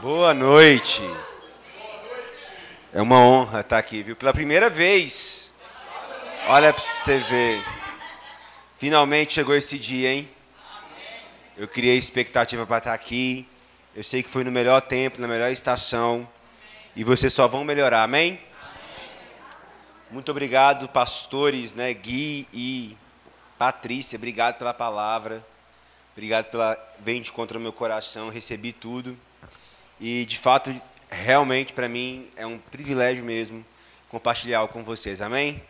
Boa noite. É uma honra estar aqui, viu? Pela primeira vez. Olha para você ver. Finalmente chegou esse dia, hein? Eu criei expectativa para estar aqui. Eu sei que foi no melhor tempo, na melhor estação. E vocês só vão melhorar, amém? Muito obrigado, pastores, né? Gui e Patrícia, obrigado pela palavra. Obrigado pela vente contra o meu coração, recebi tudo. E, de fato, realmente, para mim, é um privilégio mesmo compartilhar algo com vocês. Amém?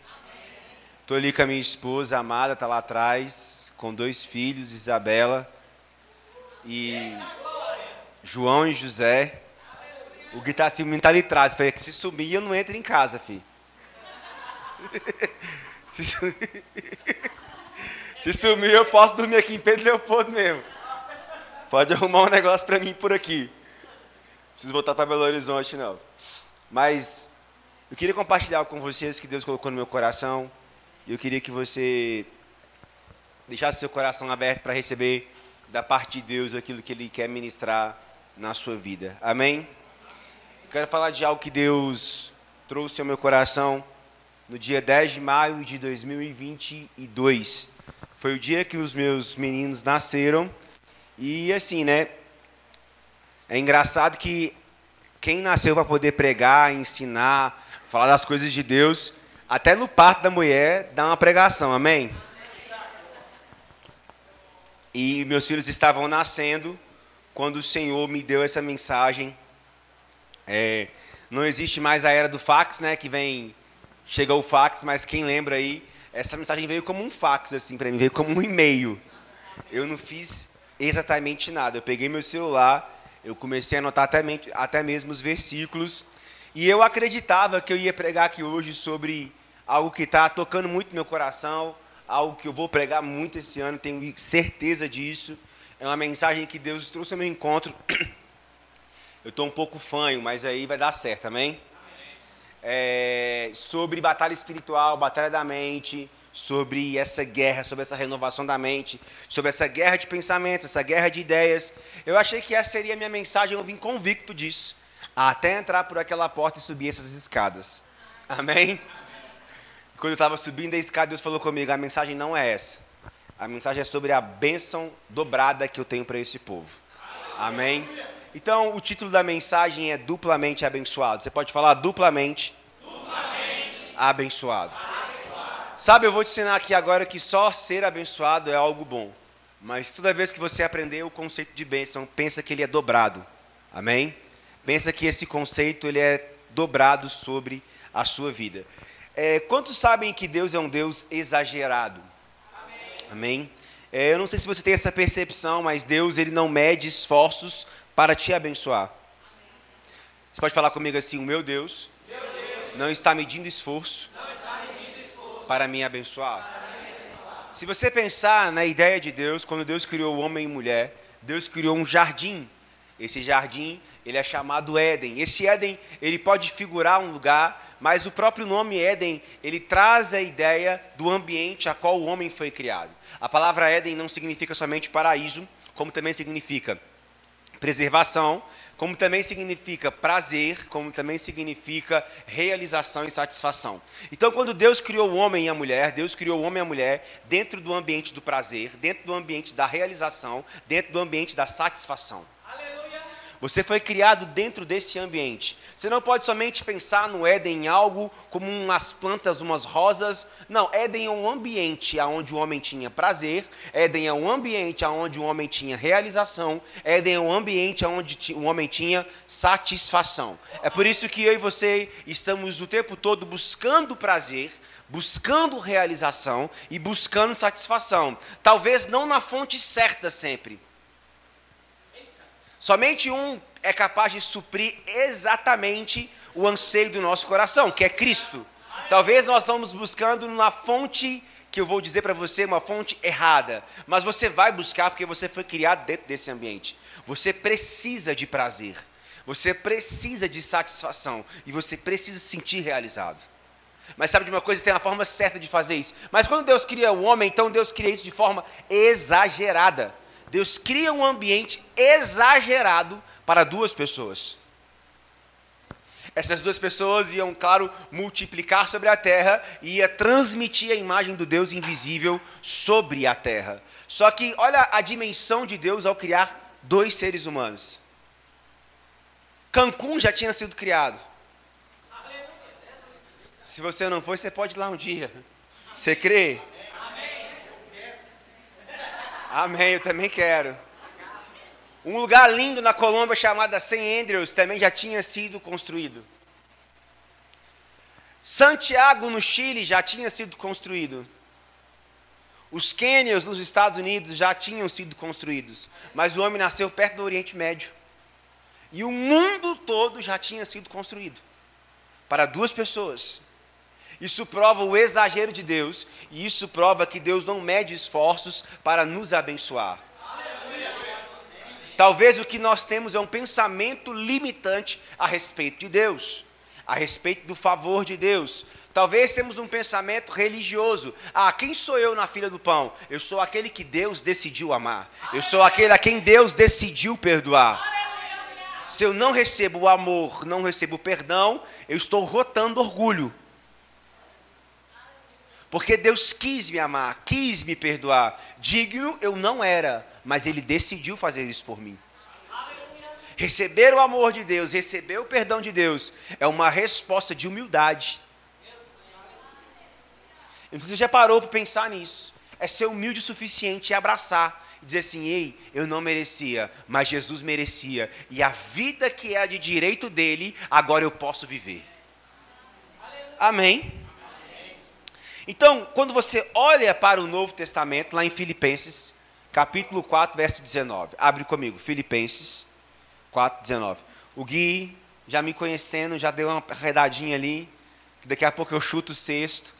Estou ali com a minha esposa, amada, está lá atrás, com 2 filhos, Isabela, e João e José. O Gui está assim, tá ali atrás. Eu falei, que se sumir, eu não entro em casa, filho. Se sumir, eu posso dormir aqui em Pedro Leopoldo mesmo. Pode arrumar um negócio para mim por aqui. Não preciso voltar para Belo Horizonte, não. Mas eu queria compartilhar com vocês que Deus colocou no meu coração. E eu queria que você deixasse seu coração aberto para receber da parte de Deus aquilo que Ele quer ministrar na sua vida. Amém? Eu quero falar de algo que Deus trouxe ao meu coração no dia 10 de maio de 2022. Foi o dia que os meus meninos nasceram. E assim, né? É engraçado que quem nasceu para poder pregar, ensinar, falar das coisas de Deus, até no parto da mulher dá uma pregação, amém? E meus filhos estavam nascendo quando o Senhor me deu essa mensagem. Não existe mais a era do fax, né? Que vem, chega o fax, mas quem lembra aí, essa mensagem veio como um fax, assim, para mim, veio como um e-mail. Eu não fiz exatamente nada, eu peguei meu celular. Eu comecei a anotar até mesmo os versículos. E eu acreditava que eu ia pregar aqui hoje sobre algo que está tocando muito meu coração, algo que eu vou pregar muito esse ano, tenho certeza disso. É uma mensagem que Deus trouxe ao meu encontro. Eu estou um pouco fanho, mas aí vai dar certo, amém? Sobre batalha espiritual, batalha da mente, sobre essa guerra, sobre essa renovação da mente, sobre essa guerra de pensamentos, essa guerra de ideias. Eu achei que essa seria a minha mensagem, eu vim convicto disso, até entrar por aquela porta e subir essas escadas. Amém? Quando eu estava subindo a escada, Deus falou comigo, a mensagem não é essa. A mensagem é sobre a bênção dobrada que eu tenho para esse povo. Amém? Então, o título da mensagem é Duplamente Abençoado. Você pode falar duplamente abençoado. Sabe, eu vou te ensinar aqui agora que só ser abençoado é algo bom. Mas toda vez que você aprender o conceito de bênção, pensa que ele é dobrado. Amém? Pensa que esse conceito ele é dobrado sobre a sua vida. Quantos sabem que Deus é um Deus exagerado? Amém? Eu não sei se você tem essa percepção, mas Deus ele não mede esforços para te abençoar. Você pode falar comigo assim, o meu Deus não está medindo esforço. Para me abençoar. Se você pensar na ideia de Deus, quando Deus criou o homem e mulher, Deus criou um jardim. Esse jardim, ele é chamado Éden. Esse Éden, ele pode figurar um lugar, mas o próprio nome Éden, ele traz a ideia do ambiente a qual o homem foi criado. A palavra Éden não significa somente paraíso, como também significa preservação, como também significa prazer, como também significa realização e satisfação. Então, quando Deus criou o homem e a mulher, Deus criou o homem e a mulher dentro do ambiente do prazer, dentro do ambiente da realização, dentro do ambiente da satisfação. Aleluia. Você foi criado dentro desse ambiente. Você não pode somente pensar no Éden em algo como umas plantas, umas rosas. Não, Éden é um ambiente onde o homem tinha prazer. Éden é um ambiente onde o homem tinha realização. Éden é um ambiente onde o homem tinha satisfação. É por isso que eu e você estamos o tempo todo buscando prazer, buscando realização e buscando satisfação. Talvez não na fonte certa sempre. Somente um é capaz de suprir exatamente o anseio do nosso coração, que é Cristo. Talvez nós estamos buscando na fonte, que eu vou dizer para você, uma fonte errada. Mas você vai buscar porque você foi criado dentro desse ambiente. Você precisa de prazer. Você precisa de satisfação. E você precisa se sentir realizado. Mas sabe de uma coisa? Tem uma forma certa de fazer isso. Mas quando Deus cria o homem, então Deus cria isso de forma exagerada. Deus cria um ambiente exagerado para duas pessoas. Essas duas pessoas iam, claro, multiplicar sobre a terra e ia transmitir a imagem do Deus invisível sobre a terra. Só que olha a dimensão de Deus ao criar dois seres humanos. Cancún já tinha sido criado. Se você não foi, você pode ir lá um dia. Você crê? Amém, eu também quero. Um lugar lindo na Colômbia chamado St. Andrews também já tinha sido construído. Santiago, no Chile, já tinha sido construído. Os Quênias, nos Estados Unidos, já tinham sido construídos. Mas o homem nasceu perto do Oriente Médio. E o mundo todo já tinha sido construído. Para duas pessoas. Isso prova o exagero de Deus. E isso prova que Deus não mede esforços para nos abençoar. Talvez o que nós temos é um pensamento limitante a respeito de Deus, a respeito do favor de Deus. Talvez temos um pensamento religioso. Ah, quem sou eu na fila do pão? Eu sou aquele que Deus decidiu amar. Eu sou aquele a quem Deus decidiu perdoar. Se eu não recebo o amor, não recebo o perdão, eu estou rotando orgulho. Porque Deus quis me amar, quis me perdoar. Digno eu não era, mas Ele decidiu fazer isso por mim. Receber o amor de Deus, receber o perdão de Deus, é uma resposta de humildade. Então você já parou para pensar nisso. É ser humilde o suficiente e abraçar. E dizer assim, ei, eu não merecia, mas Jesus merecia. E a vida que era de direito dele, agora eu posso viver. Amém? Então, quando você olha para o Novo Testamento, lá em Filipenses, capítulo 4, verso 19. Abre comigo, Filipenses 4, 19. O Gui, já me conhecendo, já deu uma redadinha ali, que daqui a pouco eu chuto o sexto.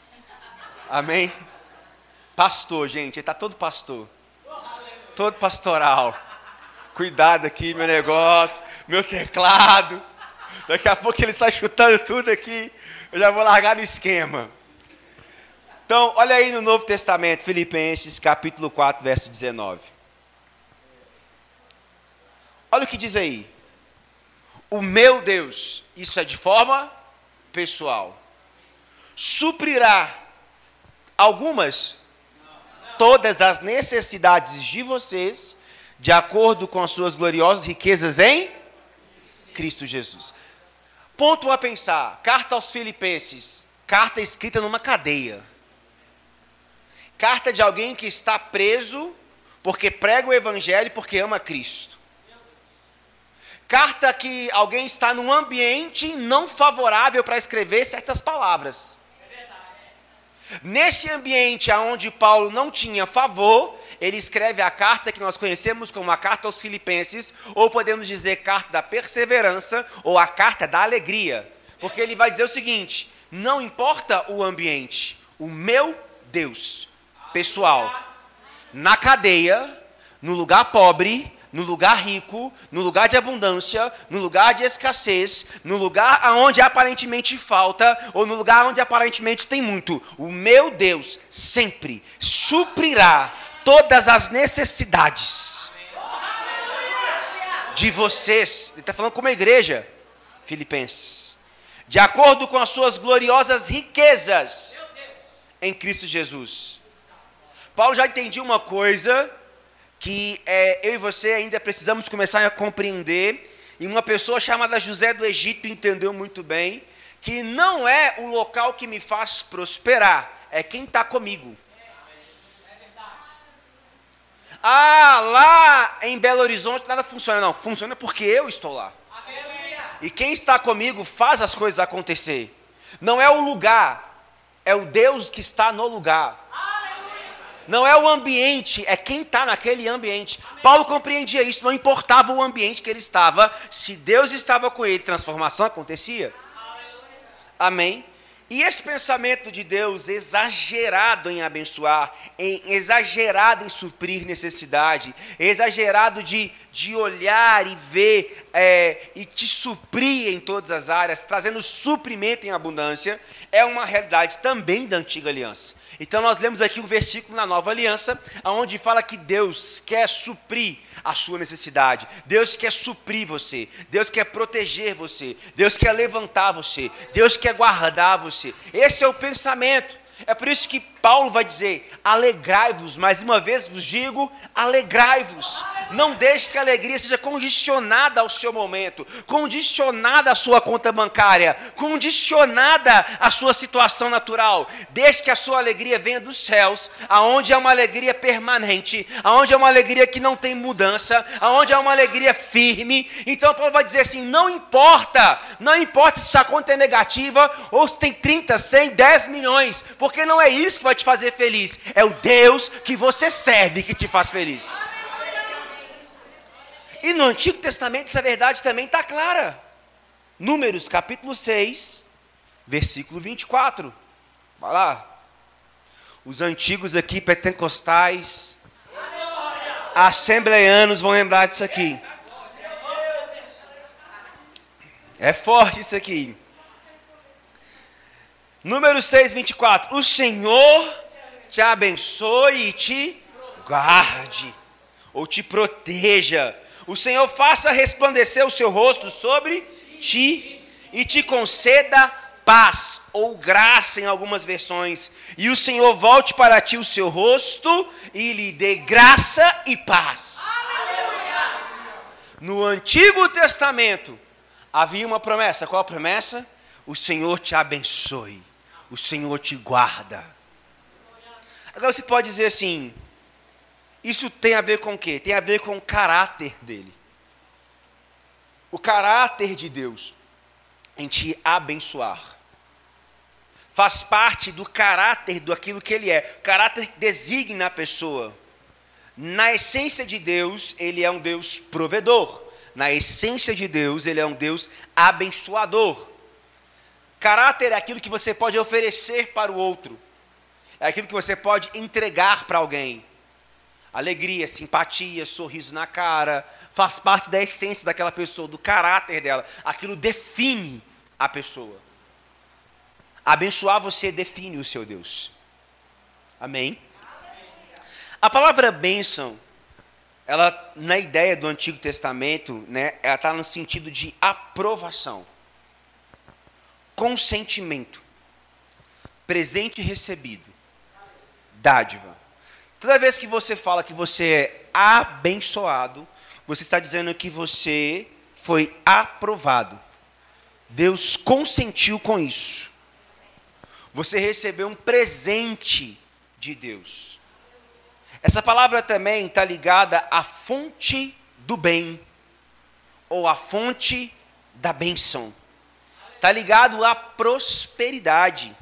Amém? Pastor, gente, ele está todo pastor. Todo pastoral. Cuidado aqui, meu negócio, meu teclado. Daqui a pouco ele sai chutando tudo aqui, eu já vou largar no esquema. Então, olha aí no Novo Testamento, Filipenses, capítulo 4, verso 19. Olha o que diz aí. O meu Deus, isso é de forma pessoal, suprirá algumas, todas as necessidades de vocês, de acordo com as suas gloriosas riquezas em Cristo Jesus. Ponto a pensar, carta aos Filipenses, carta escrita numa cadeia. Carta de alguém que está preso porque prega o Evangelho e porque ama Cristo. Carta que alguém está num ambiente não favorável para escrever certas palavras. Nesse ambiente onde Paulo não tinha favor, ele escreve a carta que nós conhecemos como a carta aos Filipenses, ou podemos dizer carta da perseverança ou a carta da alegria. Porque ele vai dizer o seguinte, não importa o ambiente, o meu Deus pessoal, na cadeia, no lugar pobre, no lugar rico, no lugar de abundância, no lugar de escassez, no lugar onde aparentemente falta, ou no lugar onde aparentemente tem muito, o meu Deus sempre suprirá todas as necessidades de vocês. Ele está falando como a igreja, Filipenses, de acordo com as suas gloriosas riquezas em Cristo Jesus. Paulo já entendia uma coisa que eu e você ainda precisamos começar a compreender, e uma pessoa chamada José do Egito entendeu muito bem, que não é o local que me faz prosperar, é quem está comigo. Ah, lá em Belo Horizonte nada funciona, não, funciona porque eu estou lá. E quem está comigo faz as coisas acontecer. Não é o lugar, é o Deus que está no lugar. Não é o ambiente, é quem está naquele ambiente. Amém. Paulo compreendia isso, não importava o ambiente que ele estava, se Deus estava com ele, transformação acontecia. Amém? E esse pensamento de Deus exagerado em abençoar, exagerado em suprir necessidade, exagerado de olhar e ver e te suprir em todas as áreas, trazendo suprimento em abundância, é uma realidade também da antiga aliança. Então nós lemos aqui um versículo na Nova Aliança, onde fala que Deus quer suprir a sua necessidade, Deus quer suprir você, Deus quer proteger você, Deus quer levantar você, Deus quer guardar você. Esse é o pensamento. É por isso que Paulo vai dizer: alegrai-vos, mais uma vez vos digo, alegrai-vos. Não deixe que a alegria seja condicionada ao seu momento, condicionada à sua conta bancária, condicionada à sua situação natural. Deixe que a sua alegria venha dos céus, aonde é uma alegria permanente, aonde é uma alegria que não tem mudança, aonde é uma alegria firme. Então Paulo vai dizer assim: não importa se sua conta é negativa, ou se tem 30, 100, 10 milhões, porque não é isso que vai te fazer feliz, é o Deus que você serve que te faz feliz. E no Antigo Testamento essa verdade também está clara. Números capítulo 6, versículo 24. Vai lá. Os antigos aqui, pentecostais, assembleianos vão lembrar disso aqui. É forte isso aqui. Número 6, 24. O Senhor te abençoe e te guarde, ou te proteja. O Senhor faça resplandecer o seu rosto sobre ti e te conceda paz, ou graça em algumas versões. E o Senhor volte para ti o seu rosto e lhe dê graça e paz. Aleluia! No Antigo Testamento havia uma promessa. Qual a promessa? O Senhor te abençoe. O Senhor te guarda. Agora você pode dizer assim: isso tem a ver com o quê? Tem a ver com o caráter dele. O caráter de Deus em te abençoar. Faz parte do caráter daquilo que ele é. O caráter que designa a pessoa. Na essência de Deus, ele é um Deus provedor. Na essência de Deus, ele é um Deus abençoador. Caráter é aquilo que você pode oferecer para o outro. É aquilo que você pode entregar para alguém. Alegria, simpatia, sorriso na cara, faz parte da essência daquela pessoa, do caráter dela. Aquilo define a pessoa. Abençoar você define o seu Deus. Amém? A palavra bênção, ela, na ideia do Antigo Testamento, né, ela está no sentido de aprovação, consentimento, presente e recebido, dádiva. Toda vez que você fala que você é abençoado, você está dizendo que você foi aprovado. Deus consentiu com isso. Você recebeu um presente de Deus. Essa palavra também está ligada à fonte do bem, ou à fonte da bênção. Está ligado à prosperidade,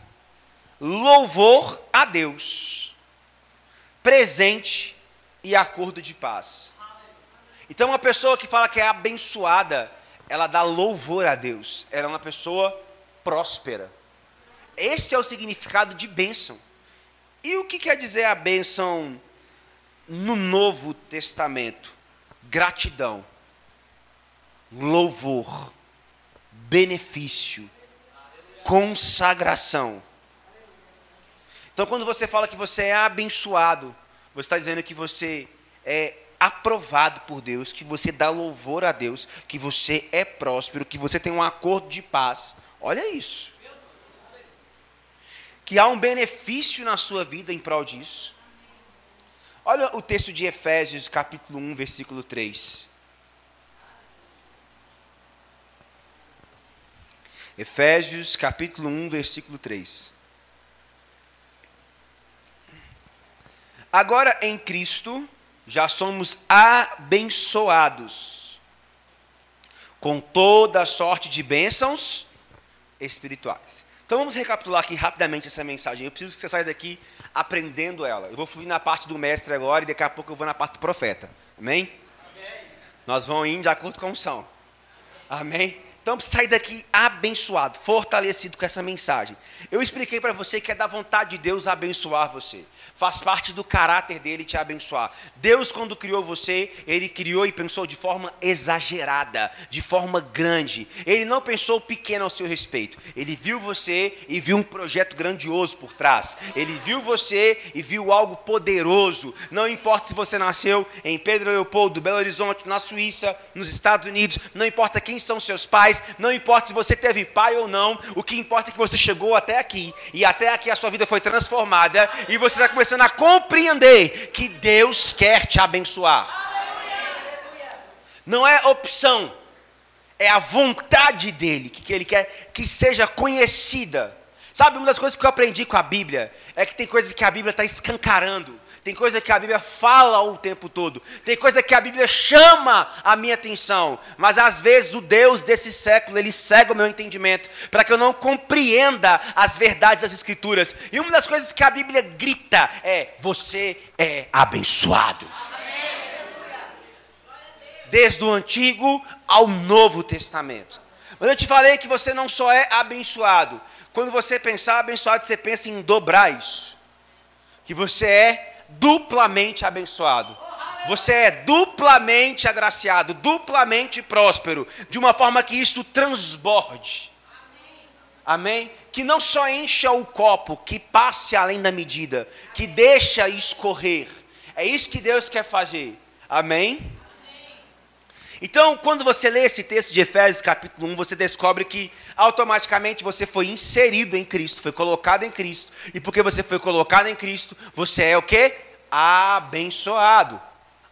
louvor a Deus, presente e acordo de paz. Então uma pessoa que fala que é abençoada, ela dá louvor a Deus, ela é uma pessoa próspera. Esse é o significado de bênção. E o que quer dizer a bênção no Novo Testamento? Gratidão, louvor, benefício, consagração. Então, quando você fala que você é abençoado, você está dizendo que você é aprovado por Deus, que você dá louvor a Deus, que você é próspero, que você tem um acordo de paz. Olha isso. Que há um benefício na sua vida em prol disso. Olha o texto de Efésios, capítulo 1, versículo 3. Efésios, capítulo 1, versículo 3. Agora, em Cristo, já somos abençoados com toda a sorte de bênçãos espirituais. Então, vamos recapitular aqui rapidamente essa mensagem. Eu preciso que você saia daqui aprendendo ela. Eu vou fluir na parte do mestre agora e daqui a pouco eu vou na parte do profeta. Amém? Amém. Nós vamos indo de acordo com a unção. Amém? Então, sair daqui abençoado, fortalecido com essa mensagem. Eu expliquei para você que é da vontade de Deus abençoar você. Faz parte do caráter dele te abençoar. Deus, quando criou você, ele criou e pensou de forma exagerada, de forma grande. Ele não pensou pequeno ao seu respeito. Ele viu você e viu um projeto grandioso por trás. Ele viu você e viu algo poderoso. Não importa se você nasceu em Pedro Leopoldo, Belo Horizonte, na Suíça, nos Estados Unidos. Não importa quem são seus pais. Não importa se você teve pai ou não, o que importa é que você chegou até aqui, e até aqui a sua vida foi transformada, e você está começando a compreender que Deus quer te abençoar. Não é opção, é a vontade dele, que ele quer que seja conhecida. Sabe, uma das coisas que eu aprendi com a Bíblia, é que tem coisas que a Bíblia está escancarando. Tem coisa que a Bíblia fala o tempo todo. Tem coisa que a Bíblia chama a minha atenção. Mas às vezes o Deus desse século, ele cega o meu entendimento, para que eu não compreenda as verdades das Escrituras. E uma das coisas que a Bíblia grita é: você é abençoado. Desde o Antigo ao Novo Testamento. Mas eu te falei que você não só é abençoado. Quando você pensar abençoado, você pensa em dobrais. Que você é duplamente abençoado. Você é duplamente agraciado, duplamente próspero, de uma forma que isso transborde. Amém? Que não só encha o copo, que passe além da medida, que deixa escorrer. É isso que Deus quer fazer. Amém? Então, quando você lê esse texto de Efésios capítulo 1, você descobre que automaticamente você foi inserido em Cristo, foi colocado em Cristo. E porque você foi colocado em Cristo, você é o quê? Abençoado.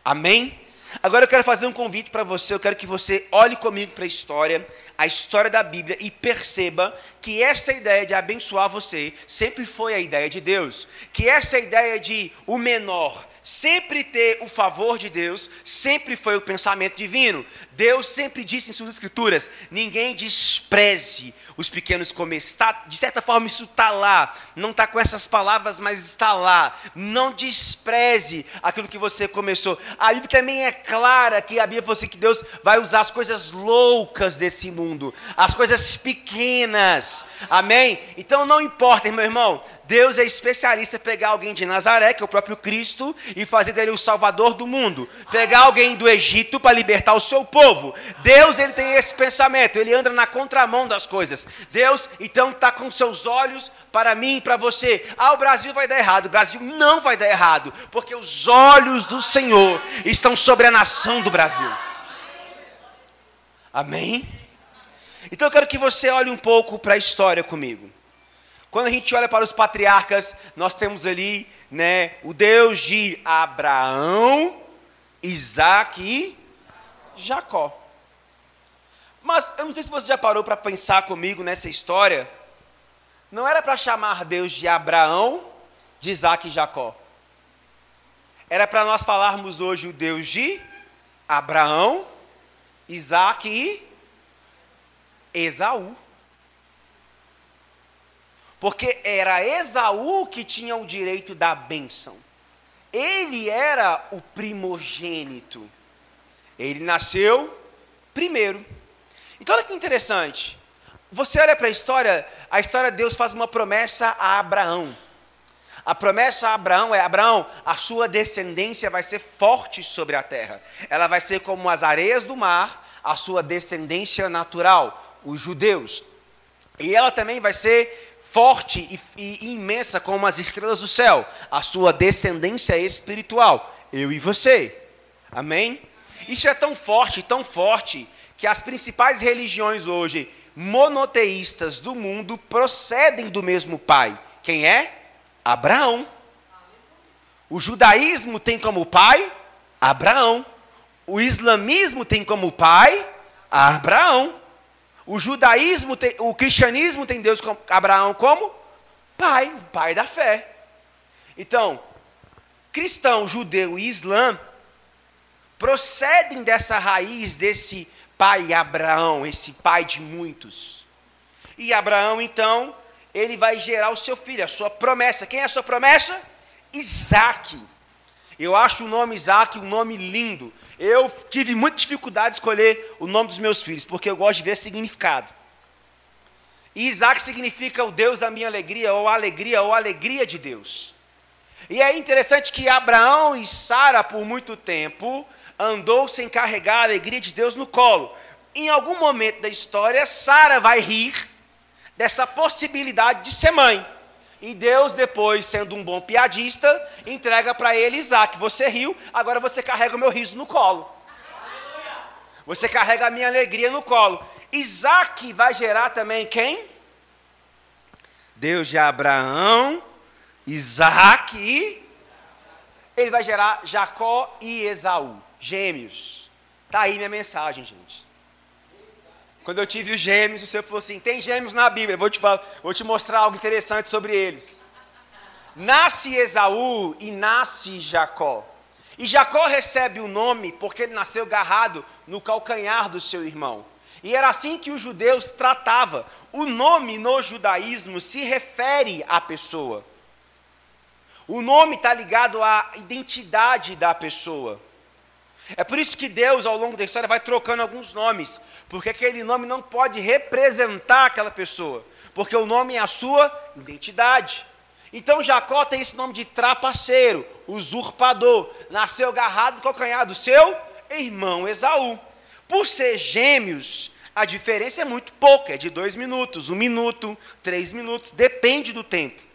Amém? Agora eu quero fazer um convite para você, eu quero que você olhe comigo para a história da Bíblia, e perceba que essa ideia de abençoar você sempre foi a ideia de Deus. Que essa ideia de o menor sempre ter o favor de Deus, sempre foi o pensamento divino. Deus sempre disse em suas escrituras: ninguém despreze os pequenos começos. Tá, de certa forma isso está lá, não está com essas palavras, mas está lá. Não despreze aquilo que você começou. A Bíblia também é clara que a Bíblia falou assim, que Deus vai usar as coisas loucas desse mundo, as coisas pequenas, amém? Então não importa, meu irmão, Deus é especialista em pegar alguém de Nazaré, que é o próprio Cristo, e fazer dele o salvador do mundo. Pegar alguém do Egito para libertar o seu povo. Deus, ele tem esse pensamento, ele anda na contramão das coisas. Deus, então, está com seus olhos para mim e para você. Ah, o Brasil vai dar errado. O Brasil não vai dar errado, porque os olhos do Senhor estão sobre a nação do Brasil. Amém? Então, eu quero que você olhe um pouco para a história comigo. Quando a gente olha para os patriarcas, nós temos ali, né, o Deus de Abraão, Isaque e Jacó. Mas eu não sei se você já parou para pensar comigo nessa história. Não era para chamar Deus de Abraão, de Isaque e Jacó. Era para nós falarmos hoje o Deus de Abraão, Isaque e Esaú. Porque era Esaú que tinha o direito da bênção. Ele era o primogênito. Ele nasceu primeiro. Então olha que interessante. Você olha para a história de Deus faz uma promessa a Abraão. A promessa a Abraão é: Abraão, a sua descendência vai ser forte sobre a terra. Ela vai ser como as areias do mar, a sua descendência natural, os judeus. E ela também vai ser forte e imensa como as estrelas do céu, a sua descendência espiritual, eu e você, amém? Isso é tão forte, que as principais religiões hoje, monoteístas do mundo, procedem do mesmo pai. Quem é? Abraão. O judaísmo tem como pai Abraão. O islamismo tem como pai Abraão. O judaísmo, o cristianismo tem Deus como Abraão como pai, pai da fé. Então, cristão, judeu e islã procedem dessa raiz, desse pai Abraão, esse pai de muitos. E Abraão, então, ele vai gerar o seu filho, a sua promessa. Quem é a sua promessa? Isaque. Eu acho o nome Isaque um nome lindo. Eu tive muita dificuldade de escolher o nome dos meus filhos, porque eu gosto de ver significado. E Isaque significa o Deus da minha alegria, ou a alegria, ou a alegria de Deus. E é interessante que Abraão e Sara, por muito tempo, andou sem carregar a alegria de Deus no colo. Em algum momento da história, Sara vai rir dessa possibilidade de ser mãe. E Deus, depois, sendo um bom piadista, entrega para ele Isaque. Você riu, agora você carrega o meu riso no colo. Você carrega a minha alegria no colo. Isaque vai gerar também quem? Deus de Abraão, Isaque e... Ele vai gerar Jacó e Esaú, gêmeos. Está aí minha mensagem, gente. Quando eu tive os gêmeos, o Senhor falou assim, tem gêmeos na Bíblia, vou te mostrar algo interessante sobre eles. Nasce Esaú e nasce Jacó. E Jacó recebe o nome porque ele nasceu agarrado no calcanhar do seu irmão. E era assim que os judeus tratavam. O nome no judaísmo se refere à pessoa. O nome está ligado à identidade da pessoa. É por isso que Deus, ao longo da história, vai trocando alguns nomes, porque aquele nome não pode representar aquela pessoa, porque o nome é a sua identidade. Então Jacó tem esse nome de trapaceiro, usurpador, nasceu agarrado no calcanhar do seu irmão Esaú. Por ser gêmeos, a diferença é muito pouca, é de 2 minutos, 1 minuto, 3 minutos, depende do tempo.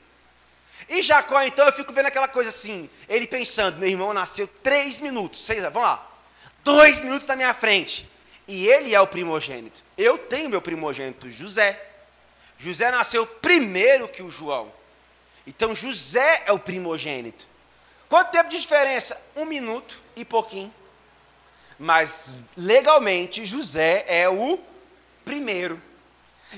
E Jacó, então, eu fico vendo aquela coisa assim, ele pensando, meu irmão nasceu 3 minutos, 6, vamos lá, 2 minutos na minha frente. E ele é o primogênito. Eu tenho meu primogênito, José. José nasceu primeiro que o João. Então, José é o primogênito. Quanto tempo de diferença? 1 minuto e pouquinho. Mas, legalmente, José é o primeiro.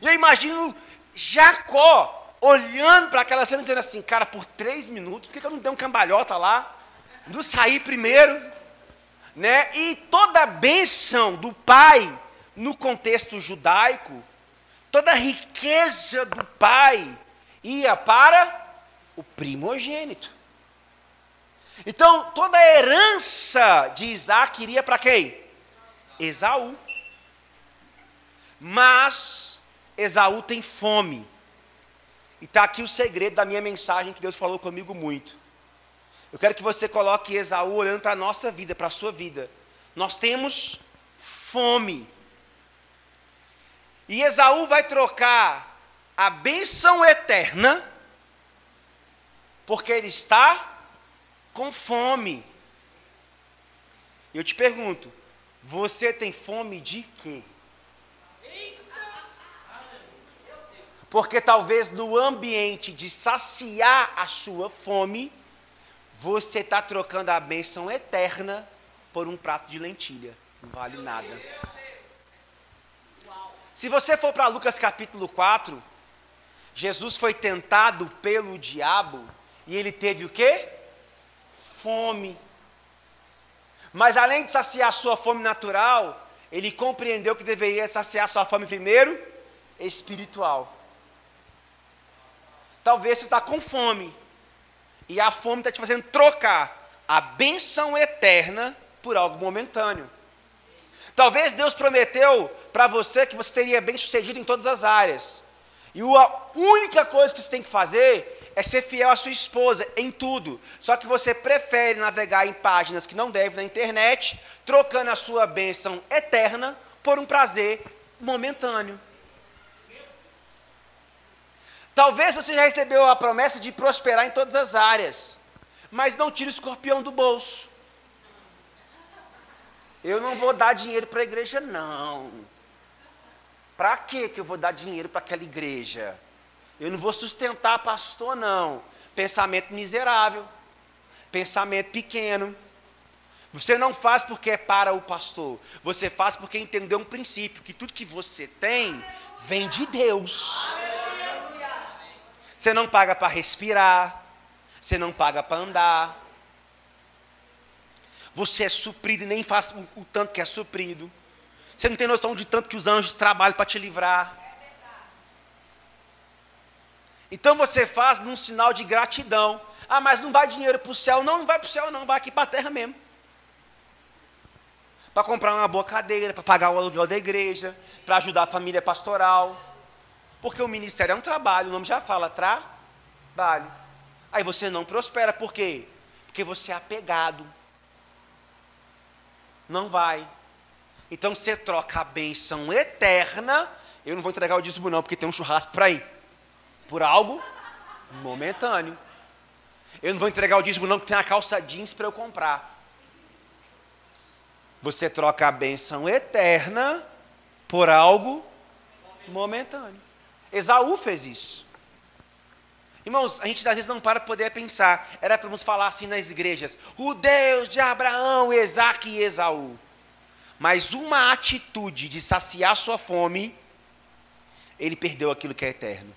E eu imagino Jacó olhando para aquela cena, dizendo assim, cara, por 3 minutos, por que eu não dei um cambalhota lá? Não saí primeiro, né? E toda a bênção do pai, no contexto judaico, toda a riqueza do pai ia para o primogênito. Então, toda a herança de Isaque iria para quem? Esaú. Mas Esaú tem fome. E está aqui o segredo da minha mensagem que Deus falou comigo muito. Eu quero que você coloque Esaú olhando para a nossa vida, para a sua vida. Nós temos fome. E Esaú vai trocar a bênção eterna, porque ele está com fome. Eu te pergunto, você tem fome de quê? Porque talvez no ambiente de saciar a sua fome, você está trocando a bênção eterna por um prato de lentilha. Não vale nada. Se você for para Lucas capítulo 4, Jesus foi tentado pelo diabo e ele teve o quê? Fome. Mas além de saciar a sua fome natural, ele compreendeu que deveria saciar a sua fome primeiro, espiritual. Talvez você está com fome, e a fome está te fazendo trocar a bênção eterna por algo momentâneo. Talvez Deus prometeu para você que você seria bem sucedido em todas as áreas, e a única coisa que você tem que fazer é ser fiel à sua esposa em tudo, só que você prefere navegar em páginas que não deve na internet, trocando a sua bênção eterna por um prazer momentâneo. Talvez você já recebeu a promessa de prosperar em todas as áreas, mas não tire o escorpião do bolso. Eu não vou dar dinheiro para a igreja, não. Para que eu vou dar dinheiro para aquela igreja? Eu não vou sustentar pastor, não. Pensamento miserável, pensamento pequeno. Você não faz porque é para o pastor, você faz porque entendeu um princípio, que tudo que você tem vem de Deus. Você não paga para respirar, você não paga para andar. Você é suprido e nem faz o tanto que é suprido. Você não tem noção de tanto que os anjos trabalham para te livrar. Então você faz num sinal de gratidão. Ah, mas não vai dinheiro para o céu? Não, não vai para o céu não, vai aqui para a terra mesmo. Para comprar uma boa cadeira, para pagar o aluguel da igreja, para ajudar a família pastoral. Porque o ministério é um trabalho, o nome já fala, trabalho. Aí você não prospera, por quê? Porque você é apegado. Não vai. Então você troca a bênção eterna, eu não vou entregar o dízimo não, porque tem um churrasco para ir, por algo momentâneo. Eu não vou entregar o dízimo não, porque tem uma calça jeans para eu comprar. Você troca a bênção eterna por algo momentâneo. Esaú fez isso. Irmãos, a gente às vezes não para para poder pensar. Era para nos falar assim nas igrejas: o Deus de Abraão, Isaque e Esaú. Mas uma atitude de saciar sua fome, ele perdeu aquilo que é eterno.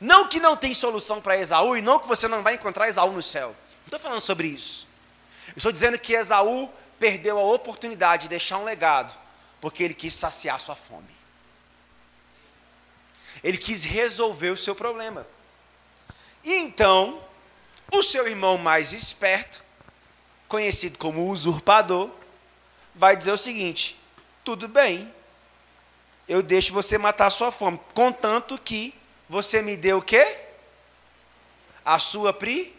Não que não tem solução para Esaú, e não que você não vai encontrar Esaú no céu. Não estou falando sobre isso. Eu estou dizendo que Esaú perdeu a oportunidade de deixar um legado, porque ele quis saciar sua fome. Ele quis resolver o seu problema. E então, o seu irmão mais esperto, conhecido como usurpador, vai dizer o seguinte: tudo bem, eu deixo você matar a sua fome, contanto que você me dê o quê? A sua pri?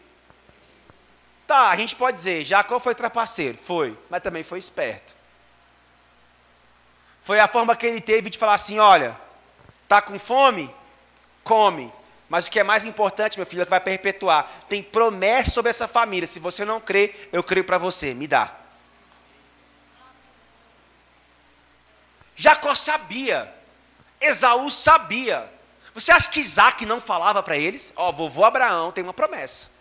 Tá, a gente pode dizer, Jacó foi trapaceiro, foi, mas também foi esperto. Foi a forma que ele teve de falar assim: olha, tá com fome? Come. Mas o que é mais importante, meu filho, é que vai perpetuar. Tem promessa sobre essa família. Se você não crê, eu creio para você. Me dá. Jacó sabia. Esaú sabia. Você acha que Isaque não falava para eles? Ó, vovô Abraão tem uma promessa.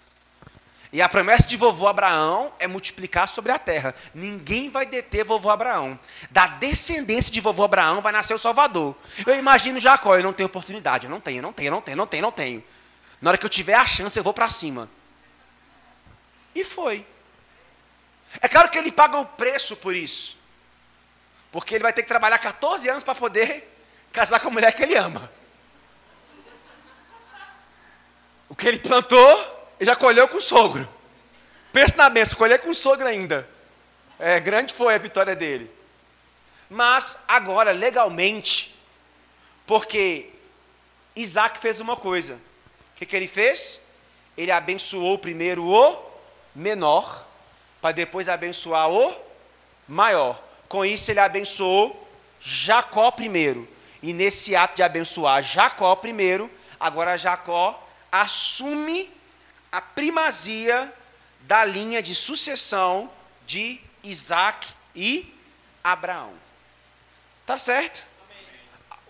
E a promessa de vovô Abraão é multiplicar sobre a terra. Ninguém vai deter vovô Abraão. Da descendência de vovô Abraão vai nascer o Salvador. Eu imagino Jacó: eu não tenho oportunidade, eu não tenho. Na hora que eu tiver a chance, eu vou para cima. E foi. É claro que ele paga o preço por isso. Porque ele vai ter que trabalhar 14 anos para poder casar com a mulher que ele ama. O que ele plantou, ele já colheu com o sogro. Pensa na bênção, colher com o sogro ainda. É, grande foi a vitória dele. Mas agora, legalmente, porque Isaque fez uma coisa. O que ele fez? Ele abençoou primeiro o menor, para depois abençoar o maior. Com isso, ele abençoou Jacó primeiro. E nesse ato de abençoar Jacó primeiro, agora Jacó assume a primazia da linha de sucessão de Isaque e Abraão. Tá certo? Amém.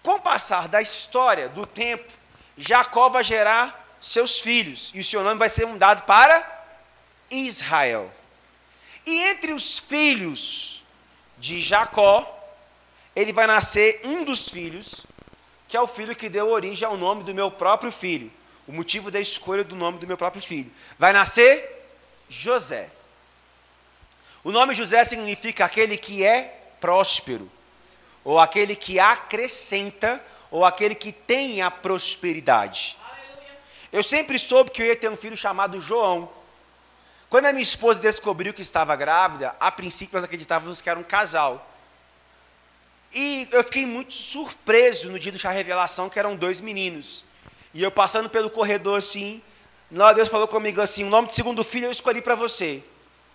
Com o passar da história, do tempo, Jacó vai gerar seus filhos, e o seu nome vai ser mudado para Israel. E entre os filhos de Jacó, ele vai nascer um dos filhos, que é o filho que deu origem ao nome do meu próprio filho. O motivo da escolha do nome do meu próprio filho. Vai nascer José. O nome José significa aquele que é próspero, ou aquele que acrescenta, ou aquele que tem a prosperidade. Aleluia. Eu sempre soube que eu ia ter um filho chamado João. Quando a minha esposa descobriu que estava grávida, a princípio nós acreditávamos que era um casal. E eu fiquei muito surpreso no dia da revelação que eram dois meninos. E eu passando pelo corredor assim, Deus falou comigo assim: o nome do segundo filho eu escolhi para você.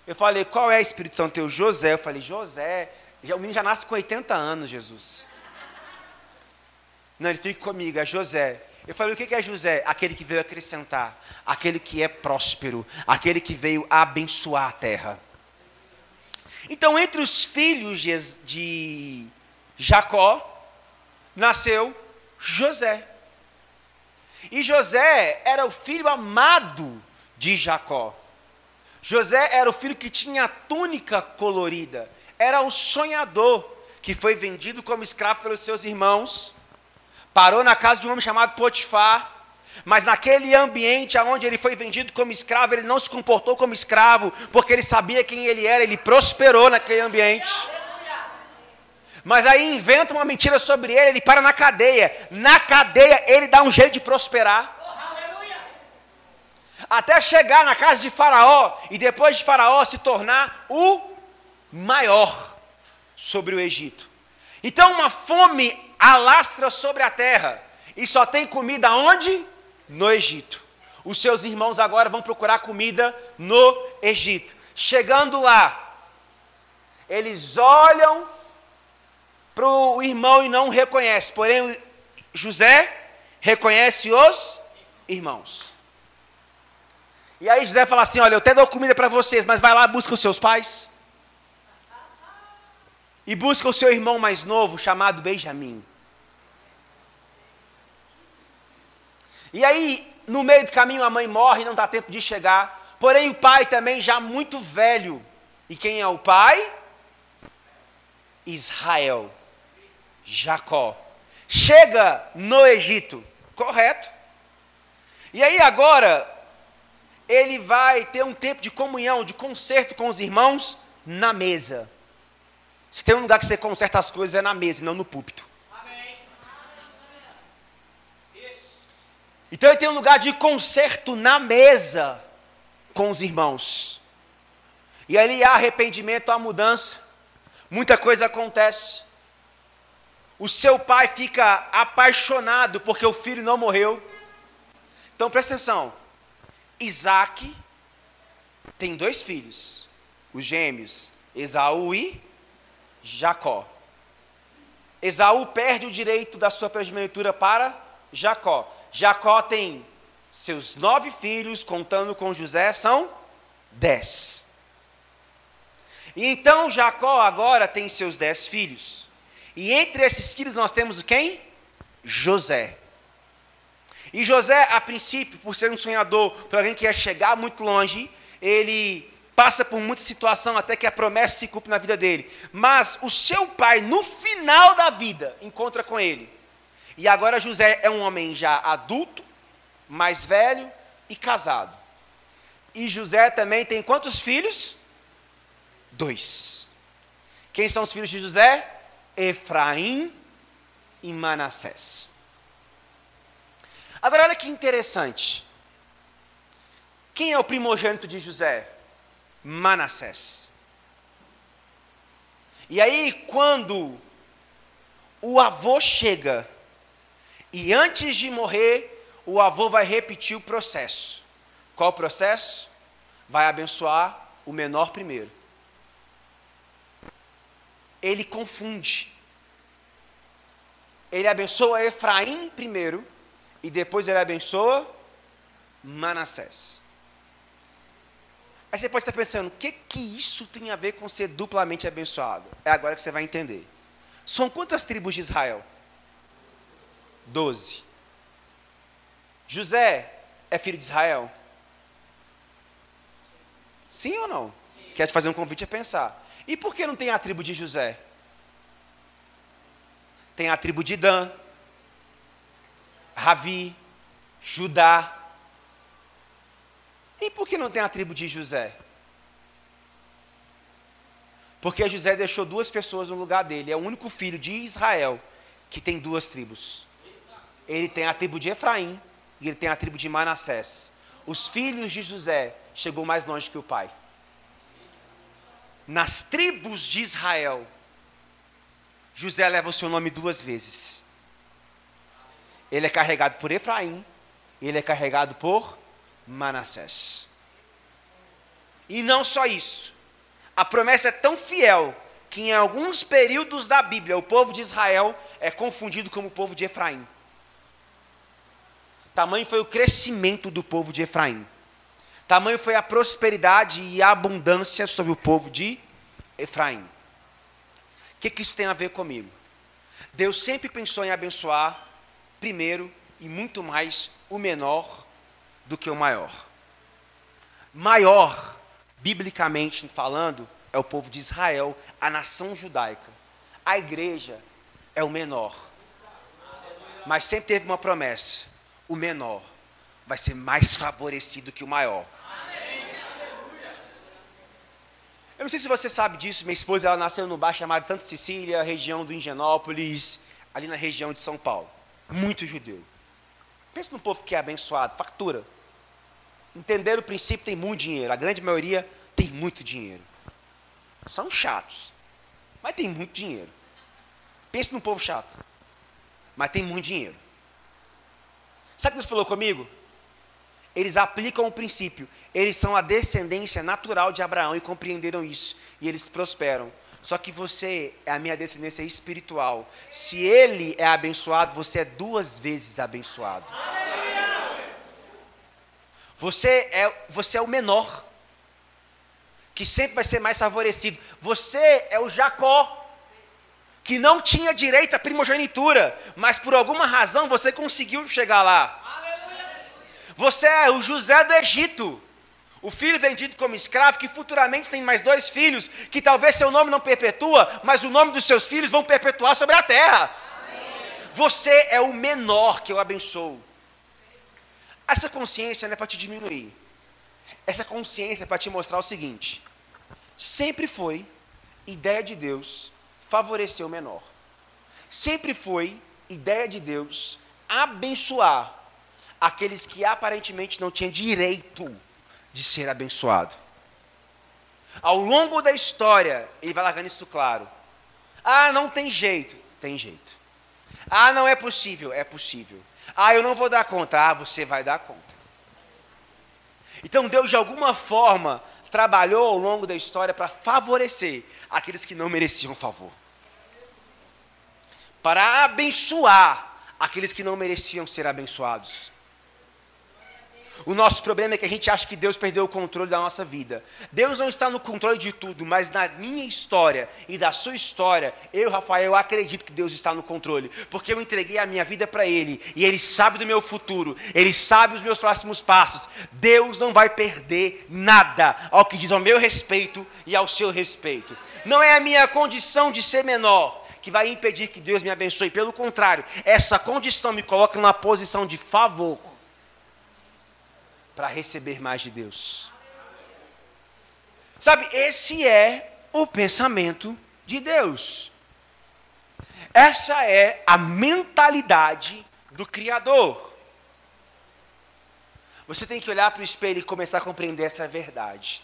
Eu falei: qual é, Espírito Santo teu? José. Eu falei: José, o menino já nasce com 80 anos, Jesus. Não, ele fica comigo, é José. Eu falei: o que é José? Aquele que veio acrescentar, aquele que é próspero, aquele que veio abençoar a terra. Então, entre os filhos de Jacó, nasceu José. E José era o filho amado de Jacó. José era o filho que tinha a túnica colorida. Era o sonhador que foi vendido como escravo pelos seus irmãos. Parou na casa de um homem chamado Potifar. Mas naquele ambiente onde ele foi vendido como escravo, ele não se comportou como escravo, porque ele sabia quem ele era, ele prosperou naquele ambiente. Mas aí inventa uma mentira sobre ele, ele para na cadeia. Na cadeia ele dá um jeito de prosperar. Oh, até chegar na casa de Faraó, e depois de Faraó se tornar o maior sobre o Egito. Então uma fome alastra sobre a terra, e só tem comida onde? No Egito. Os seus irmãos agora vão procurar comida no Egito. Chegando lá, eles olham para o irmão e não o reconhecem, porém José reconhece os irmãos. E aí José fala assim: olha, eu até dou comida para vocês, mas vai lá, busca os seus pais. E busca o seu irmão mais novo, chamado Benjamim. E aí, no meio do caminho, a mãe morre e não dá tempo de chegar. Porém, o pai também já muito velho. E quem é o pai? Israel. Jacó. Chega no Egito. Correto. E aí agora, ele vai ter um tempo de comunhão, de concerto com os irmãos na mesa. Se tem um lugar que você conserta as coisas é na mesa, não no púlpito. Amém. Então ele tem um lugar de conserto na mesa com os irmãos. E aí há arrependimento, há mudança. Muita coisa acontece. O seu pai fica apaixonado porque o filho não morreu. Então presta atenção. Isaque tem 2 filhos. Os gêmeos, Esaú e Jacó. Esaú perde o direito da sua primogenitura para Jacó. Jacó tem seus 9 filhos, contando com José, são 10. E então Jacó agora tem seus 10 filhos. E entre esses filhos nós temos quem? José. E José, a princípio, por ser um sonhador, por alguém que ia chegar muito longe, ele passa por muita situação até que a promessa se cumpre na vida dele. Mas o seu pai, no final da vida, encontra com ele. E agora José é um homem já adulto, mais velho e casado. E José também tem quantos filhos? 2. Quem são os filhos de José? Efraim e Manassés. Agora olha que interessante. Quem é o primogênito de José? Manassés. E aí, quando o avô chega, e antes de morrer, o avô vai repetir o processo. Qual o processo? Vai abençoar o menor primeiro. Ele confunde. Ele abençoa Efraim primeiro, e depois ele abençoa Manassés. Aí você pode estar pensando, o que isso tem a ver com ser duplamente abençoado? É agora que você vai entender. São quantas tribos de Israel? 12. José é filho de Israel? Sim ou não? Sim. Quero te fazer um convite a pensar. E por que não tem a tribo de José? Tem a tribo de Dan, Ravi, Judá. E por que não tem a tribo de José? Porque José deixou 2 pessoas no lugar dele. É o único filho de Israel que tem 2 tribos. Ele tem a tribo de Efraim e ele tem a tribo de Manassés. Os filhos de José chegou mais longe que o pai. Nas tribos de Israel, José leva o seu nome 2 vezes. Ele é carregado por Efraim e ele é carregado por Manassés. E não só isso. A promessa é tão fiel que em alguns períodos da Bíblia o povo de Israel é confundido como o povo de Efraim. Tamanho foi o crescimento do povo de Efraim. Tamanho foi a prosperidade e a abundância sobre o povo de Efraim. O que isso tem a ver comigo? Deus sempre pensou em abençoar primeiro e muito mais o menor do que o maior. Maior, biblicamente falando, é o povo de Israel, a nação judaica. A igreja é o menor. Mas sempre teve uma promessa: o menor vai ser mais favorecido que o maior. Eu não sei se você sabe disso, minha esposa ela nasceu num bairro chamado Santa Cecília, região do Higienópolis, ali na região de São Paulo. Muito judeu. Pensa num povo que é abençoado, fartura. entenderam o princípio, tem muito dinheiro. A grande maioria tem muito dinheiro. São chatos, mas tem muito dinheiro. Pense num povo chato, mas tem muito dinheiro. Sabe o que Deus falou comigo? Eles aplicam o princípio. Eles são a descendência natural de Abraão e compreenderam isso. E eles prosperam. Só que você é a minha descendência espiritual. Se ele é abençoado, você é duas vezes abençoado. Você é o menor, que sempre vai ser mais favorecido. Você é o Jacó, que não tinha direito à primogenitura, mas por alguma razão você conseguiu chegar lá. Você é o José do Egito, o filho vendido como escravo, que futuramente tem mais 2 filhos, que talvez seu nome não perpetua, mas o nome dos seus filhos vão perpetuar sobre a terra. Amém. Você é o menor que eu abençoo. Essa consciência não é para te diminuir. Essa consciência é para te mostrar o seguinte: sempre foi ideia de Deus favorecer o menor. Sempre foi ideia de Deus abençoar aqueles que aparentemente não tinham direito de ser abençoado. Ao longo da história, ele vai largando isso claro. Ah, não tem jeito. Tem jeito. Ah, não é possível. É possível. Ah, eu não vou dar conta. Ah, você vai dar conta. Então, Deus, de alguma forma, trabalhou ao longo da história para favorecer aqueles que não mereciam favor. Para abençoar aqueles que não mereciam ser abençoados. O nosso problema é que a gente acha que Deus perdeu o controle da nossa vida. Deus não está no controle de tudo, mas na minha história e da sua história, eu, Rafael, acredito que Deus está no controle, porque eu entreguei a minha vida para Ele, e Ele sabe do meu futuro, Ele sabe os meus próximos passos. Deus não vai perder nada ao que diz ao meu respeito e ao seu respeito. Não é a minha condição de ser menor que vai impedir que Deus me abençoe. Pelo contrário, essa condição me coloca numa posição de favor para receber mais de Deus. Sabe, esse é o pensamento de Deus. Essa é a mentalidade do Criador. Você tem que olhar para o espelho e começar a compreender essa verdade.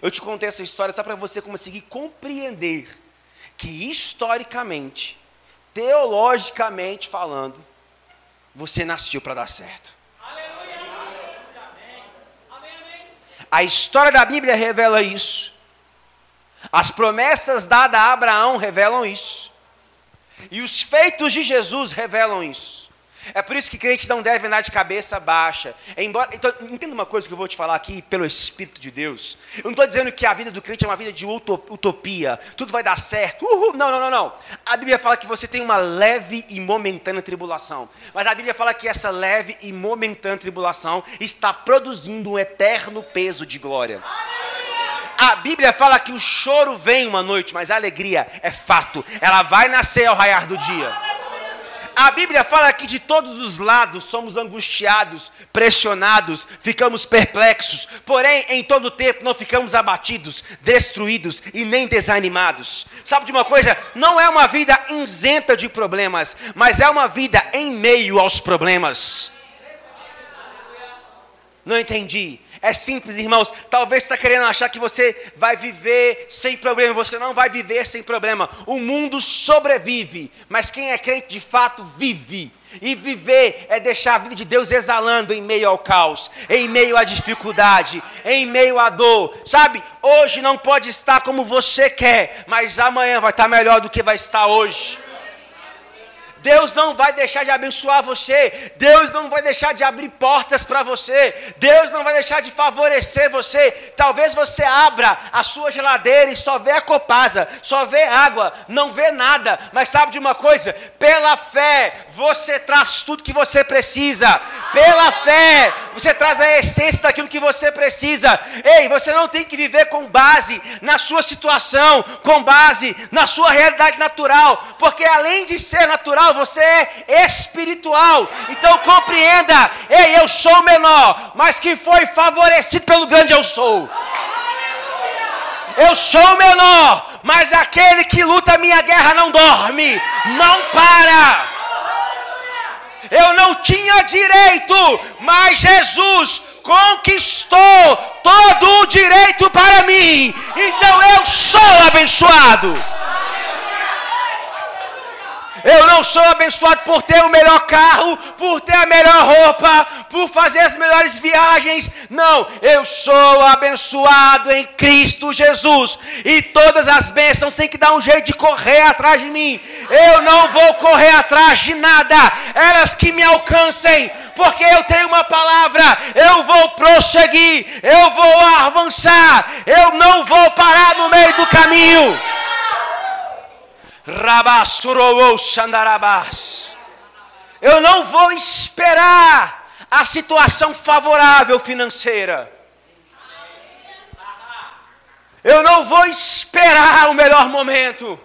Eu te contei essa história só para você conseguir compreender que, historicamente, teologicamente falando, você nasceu para dar certo. A história da Bíblia revela isso. As promessas dadas a Abraão revelam isso. E os feitos de Jesus revelam isso. É por isso que crente não deve andar de cabeça baixa. Então, entenda uma coisa que eu vou te falar aqui pelo Espírito de Deus. Eu não estou dizendo que a vida do crente é uma vida de utopia. Tudo vai dar certo. Não. A Bíblia fala que você tem uma leve e momentânea tribulação. Mas a Bíblia fala que essa leve e momentânea tribulação está produzindo um eterno peso de glória. A Bíblia fala que o choro vem uma noite, mas a alegria é fato. Ela vai nascer ao raiar do dia. A Bíblia fala que de todos os lados somos angustiados, pressionados, ficamos perplexos. Porém, em todo tempo não ficamos abatidos, destruídos e nem desanimados. Sabe de uma coisa? Não é uma vida isenta de problemas, mas é uma vida em meio aos problemas. Não entendi. É simples, irmãos. Talvez você está querendo achar que você vai viver sem problema. Você não vai viver sem problema. O mundo sobrevive, mas quem é crente de fato vive. E viver é deixar a vida de Deus exalando em meio ao caos, em meio à dificuldade, em meio à dor. Sabe, hoje não pode estar como você quer, mas amanhã vai estar melhor do que vai estar hoje. Deus não vai deixar de abençoar você. Deus não vai deixar de abrir portas para você. Deus não vai deixar de favorecer você. Talvez você abra a sua geladeira e só vê a Copasa, só vê água, não vê nada. Mas sabe de uma coisa? Pela fé, você traz tudo que você precisa. Pela fé, você traz a essência daquilo que você precisa. Ei, você não tem que viver com base na sua situação, com base na sua realidade natural. Porque além de ser natural, você é espiritual. Então compreenda, ei, eu sou menor, mas que foi favorecido pelo grande eu sou. Eu sou menor, mas aquele que luta a minha guerra não dorme, não para. Eu não tinha direito, mas Jesus conquistou todo o direito para mim. Então eu sou abençoado. Eu não sou abençoado por ter o melhor carro, por ter a melhor roupa, por fazer as melhores viagens. Não, eu sou abençoado em Cristo Jesus. E todas as bênçãos têm que dar um jeito de correr atrás de mim. Eu não vou correr atrás de nada. Elas que me alcancem, porque eu tenho uma palavra. Eu vou prosseguir, eu vou avançar, eu não vou parar no meio do caminho. Eu não vou esperar a situação favorável financeira. Eu não vou esperar o melhor momento.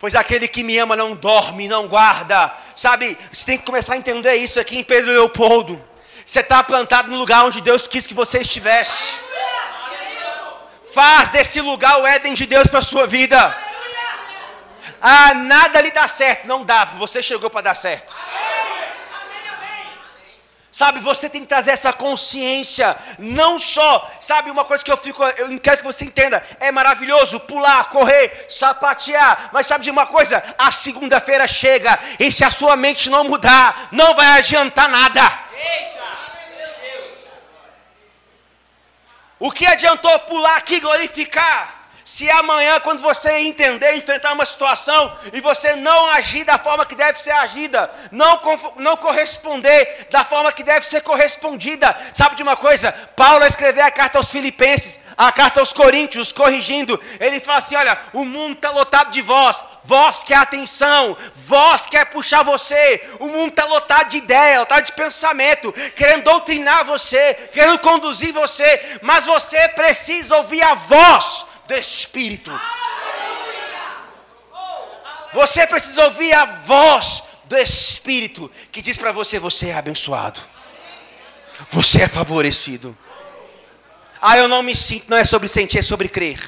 Pois aquele que me ama não dorme, não guarda. Sabe, você tem que começar a entender isso aqui em Pedro Leopoldo. Você está plantado no lugar onde Deus quis que você estivesse. Faz desse lugar o Éden de Deus para a sua vida. Ah, nada lhe dá certo. Não dá, você chegou para dar certo. Sabe, você tem que trazer essa consciência. Não só, sabe, uma coisa que eu quero que você entenda. É maravilhoso pular, correr, sapatear. Mas sabe de uma coisa? A segunda-feira chega. E se a sua mente não mudar, não vai adiantar nada. O que adiantou pular aqui e glorificar? Se amanhã, quando você entender, enfrentar uma situação e você não agir da forma que deve ser agida, não corresponder da forma que deve ser correspondida. Sabe de uma coisa? Paulo escreveu a carta aos Filipenses, a carta aos Coríntios, corrigindo. Ele fala assim, olha, o mundo está lotado de vós. Vós quer atenção, vós quer puxar você. O mundo está lotado de ideia, lotado de pensamento, querendo doutrinar você, querendo conduzir você. Mas você precisa ouvir a voz do Espírito. Você precisa ouvir a voz do Espírito que diz para você, você é abençoado. Você é favorecido. Ah, eu não me sinto, não é sobre sentir, é sobre crer.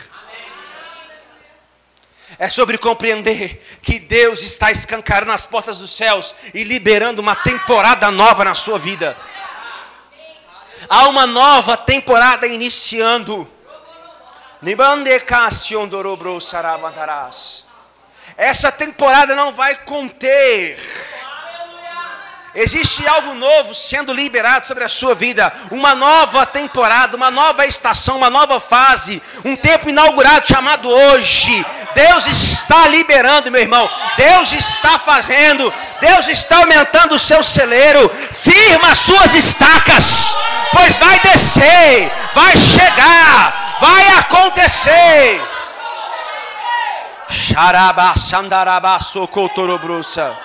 É sobre compreender que Deus está escancarando as portas dos céus e liberando uma temporada nova na sua vida. Há uma nova temporada iniciando. Essa temporada não vai conter. Existe algo novo sendo liberado sobre a sua vida. Uma nova temporada, uma nova estação, uma nova fase. Um tempo inaugurado chamado hoje. Deus está liberando, meu irmão. Deus está fazendo. Deus está aumentando o seu celeiro. Firma as suas estacas. Pois vai descer, vai chegar, vai acontecer. Xarabá, sandarabá, socotorobruça.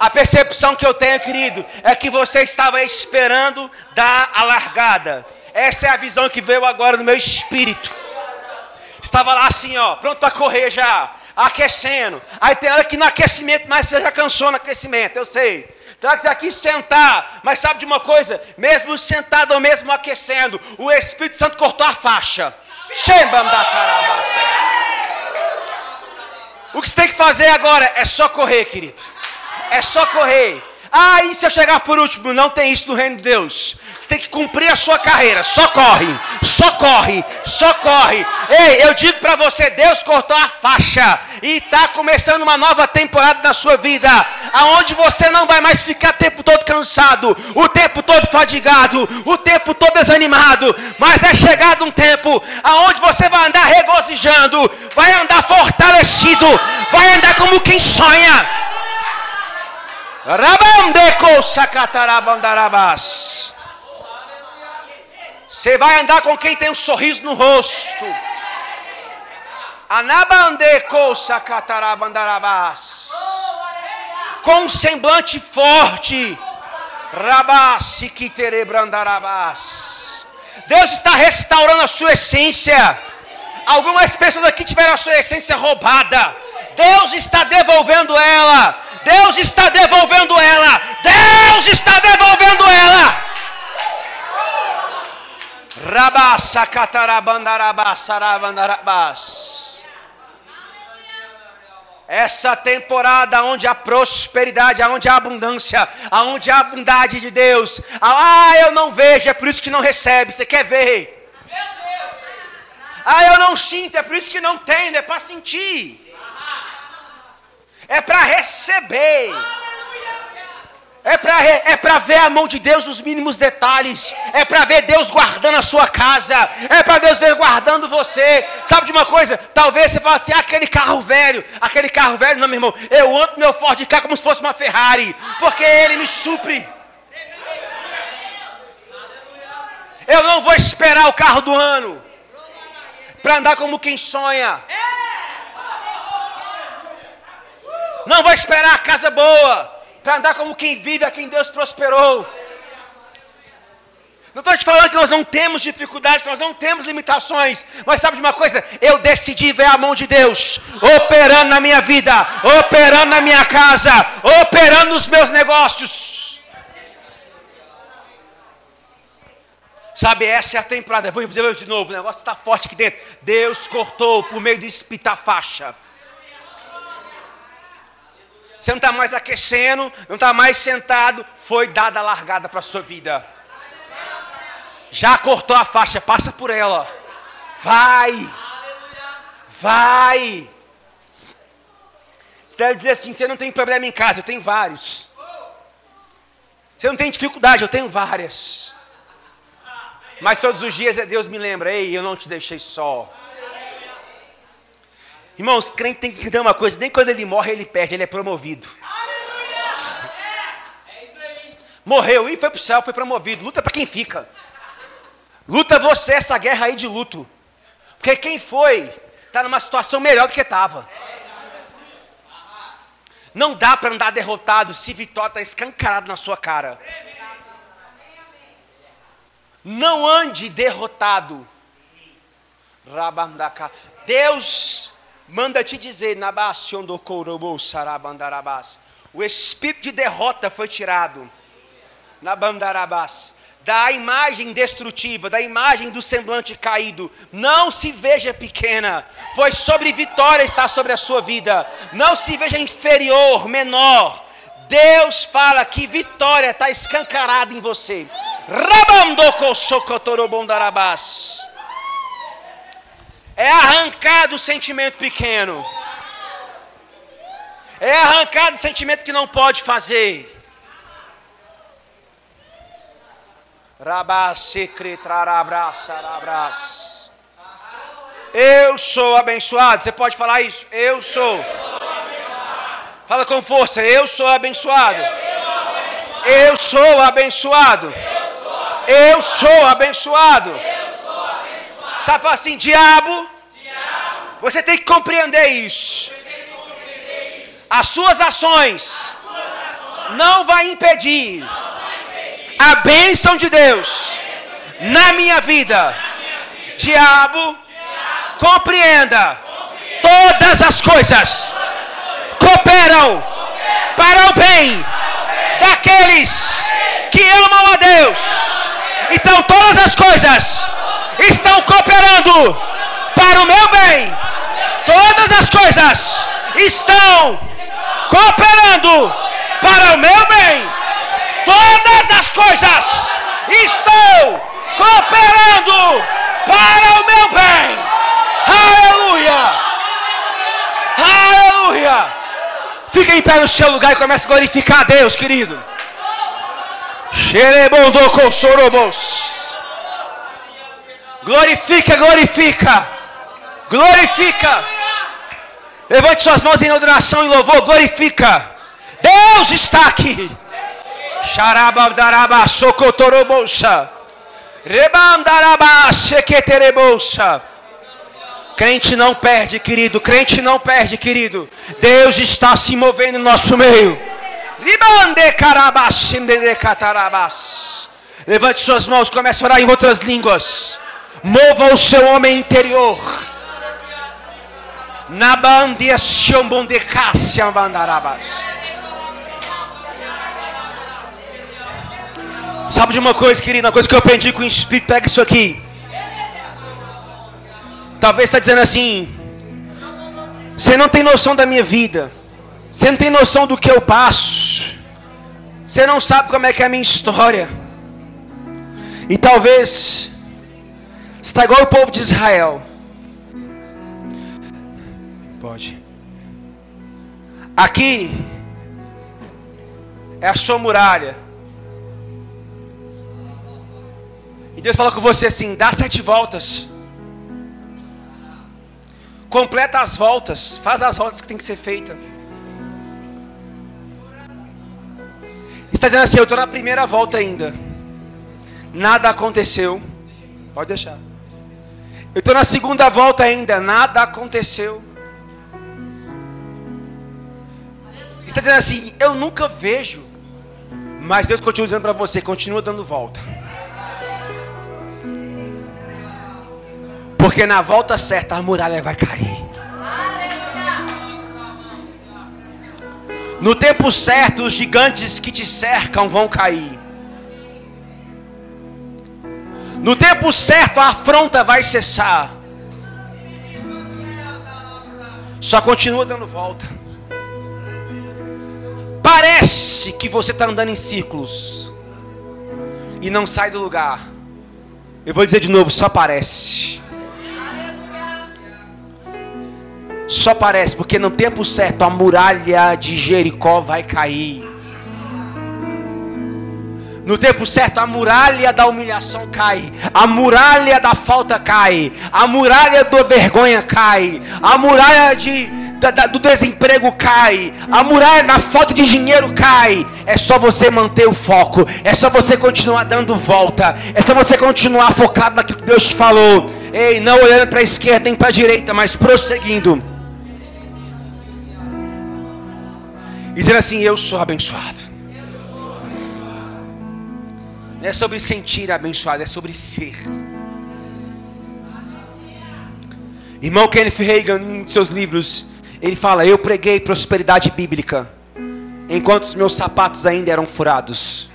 A percepção que eu tenho, querido, é que você estava esperando dar a largada. Essa é a visão que veio agora no meu espírito. Estava lá assim, ó, pronto para correr já, aquecendo. Aí tem hora que no aquecimento, mas você já cansou no aquecimento, eu sei. Tem hora que você aqui sentar, mas sabe de uma coisa? Mesmo sentado ou mesmo aquecendo, o Espírito Santo cortou a faixa. O que você tem que fazer agora é só correr, querido. É só correr. Ah, e se eu chegar por último? Não tem isso no reino de Deus. Você tem que cumprir a sua carreira. Só corre. Só corre. Só corre. Ei, eu digo para você, Deus cortou a faixa. E está começando uma nova temporada na sua vida. Aonde você não vai mais ficar o tempo todo cansado. O tempo todo fadigado. O tempo todo desanimado. Mas é chegado um tempo aonde você vai andar regozijando. Vai andar fortalecido. Vai andar como quem sonha. Você vai andar com quem tem um sorriso no rosto. Com um semblante forte. Deus está restaurando a sua essência. Algumas pessoas aqui tiveram a sua essência roubada. Deus está devolvendo ela. Deus está devolvendo ela. Deus está devolvendo ela. Rabassa catarabandarabassa rabandarabassa. Essa temporada onde a prosperidade, onde a abundância, onde a abundade de Deus. Ah, eu não vejo, é por isso que não recebe. Você quer ver? Meu Deus. Ah, eu não sinto, é por isso que não tem, não é para sentir. É para receber. É para ver a mão de Deus nos mínimos detalhes. É para ver Deus guardando a sua casa. É para Deus ver guardando você. Sabe de uma coisa? Talvez você fale assim, aquele carro velho, não, meu irmão, eu ando meu Ford Ka como se fosse uma Ferrari, porque ele me supre. Eu não vou esperar o carro do ano para andar como quem sonha. Não vou esperar a casa boa para andar como quem vive, a quem Deus prosperou. Não estou te falando que nós não temos dificuldades, que nós não temos limitações, mas sabe de uma coisa? Eu decidi ver a mão de Deus operando na minha vida, operando na minha casa, operando nos meus negócios. Sabe, essa é a temporada. Vou dizer de novo, o negócio está forte aqui dentro. Deus cortou por meio de espitafaxa. Você não está mais aquecendo, não está mais sentado, foi dada a largada para a sua vida. Já cortou a faixa, passa por ela. Vai. Você deve dizer assim, você não tem problema em casa, eu tenho vários. Você não tem dificuldade, eu tenho várias. Mas todos os dias Deus me lembra, ei, eu não te deixei só. Irmãos, crente tem que entender uma coisa, nem quando ele morre ele perde, ele é promovido. Aleluia! É isso aí. Morreu e foi pro céu, foi promovido. Luta para quem fica. Luta você essa guerra aí de luto. Porque quem foi está numa situação melhor do que estava. Não dá para andar derrotado se vitória está escancarada na sua cara. Não ande derrotado. Deus manda te dizer, o espírito de derrota foi tirado. Da imagem destrutiva, da imagem do semblante caído, não se veja pequena, pois sobre vitória está sobre a sua vida. Não se veja inferior, menor. Deus fala que vitória está escancarada em você. É arrancado o sentimento pequeno. É arrancado o sentimento que não pode fazer. Eu sou abençoado. Você pode falar isso? Eu sou. Fala com força. Eu sou abençoado. Eu sou abençoado. Eu sou abençoado. Sabe, fala assim, diabo, você tem que compreender isso. As suas ações não vai impedir a bênção de Deus na minha vida. Diabo, compreenda. Todas as coisas cooperam para o bem daqueles que amam a Deus. Então todas as coisas estão cooperando para o meu bem. Todas as coisas estão cooperando para o meu bem. Todas as coisas estão cooperando para o meu bem. Aleluia. Fica em pé no seu lugar e começa a glorificar a Deus, querido. Xerebondou com sorobos. Glorifica. Levante suas mãos em adoração e louvor. Glorifica. Deus está aqui. Xarabandaraba socotorobolsa. Rebandaraba sequeterebosa. Crente não perde, querido. Deus está se movendo no nosso meio. Ribande carabas, de catarabas. Levante suas mãos, comece a orar em outras línguas. Mova o seu homem interior. Sabe de uma coisa, querido? Uma coisa que eu aprendi com o Espírito. Pega isso aqui. Talvez está dizendo assim: Você não tem noção da minha vida. Você não tem noção do que eu passo. Você não sabe como é que é a minha história. E talvez você está igual o povo de Israel. Pode. Aqui é a sua muralha. E Deus fala com você assim: dá 7 voltas. Completa as voltas. Faz as voltas que tem que ser feita. Está dizendo assim: eu estou na primeira volta ainda. Nada aconteceu. Pode deixar. Eu estou na segunda volta ainda. Nada aconteceu. Está dizendo assim: eu nunca vejo. Mas Deus continua dizendo para você: continua dando volta. Porque na volta certa a muralha vai cair. No tempo certo os gigantes que te cercam vão cair. No tempo certo a afronta vai cessar. Só continua dando volta. Parece que você está andando em círculos e não sai do lugar. Eu vou dizer de novo, só parece. Só parece, porque no tempo certo a muralha de Jericó vai cair. No tempo certo a muralha da humilhação cai. A muralha da falta cai. A muralha da vergonha cai. A muralha do desemprego cai. A muralha da falta de dinheiro cai. É só você manter o foco. É só você continuar dando volta. É só você continuar focado naquilo que Deus te falou. Ei, não olhando para a esquerda nem para a direita, mas prosseguindo. E dizendo assim: eu sou abençoado. Não é sobre sentir abençoado, é sobre ser. Irmão Kenneth Reagan, em um de seus livros, ele fala: eu preguei prosperidade bíblica enquanto os meus sapatos ainda eram furados.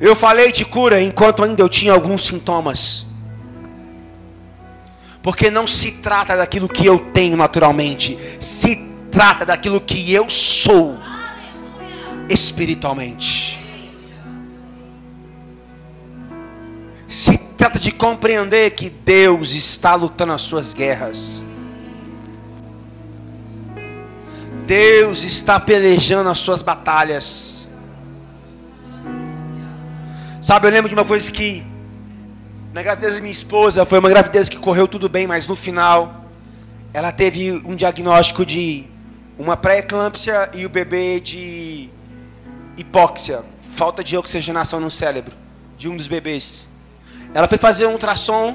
Eu falei de cura enquanto ainda eu tinha alguns sintomas. Porque não se trata daquilo que eu tenho naturalmente, se trata daquilo que eu sou espiritualmente. Se trata de compreender que Deus está lutando as suas guerras. Deus está pelejando as suas batalhas. Sabe, eu lembro de uma coisa que na gravidez da minha esposa, foi uma gravidez que correu tudo bem, mas no final ela teve um diagnóstico de uma pré-eclâmpsia e o bebê de hipóxia, falta de oxigenação no cérebro de um dos bebês. Ela foi fazer um ultrassom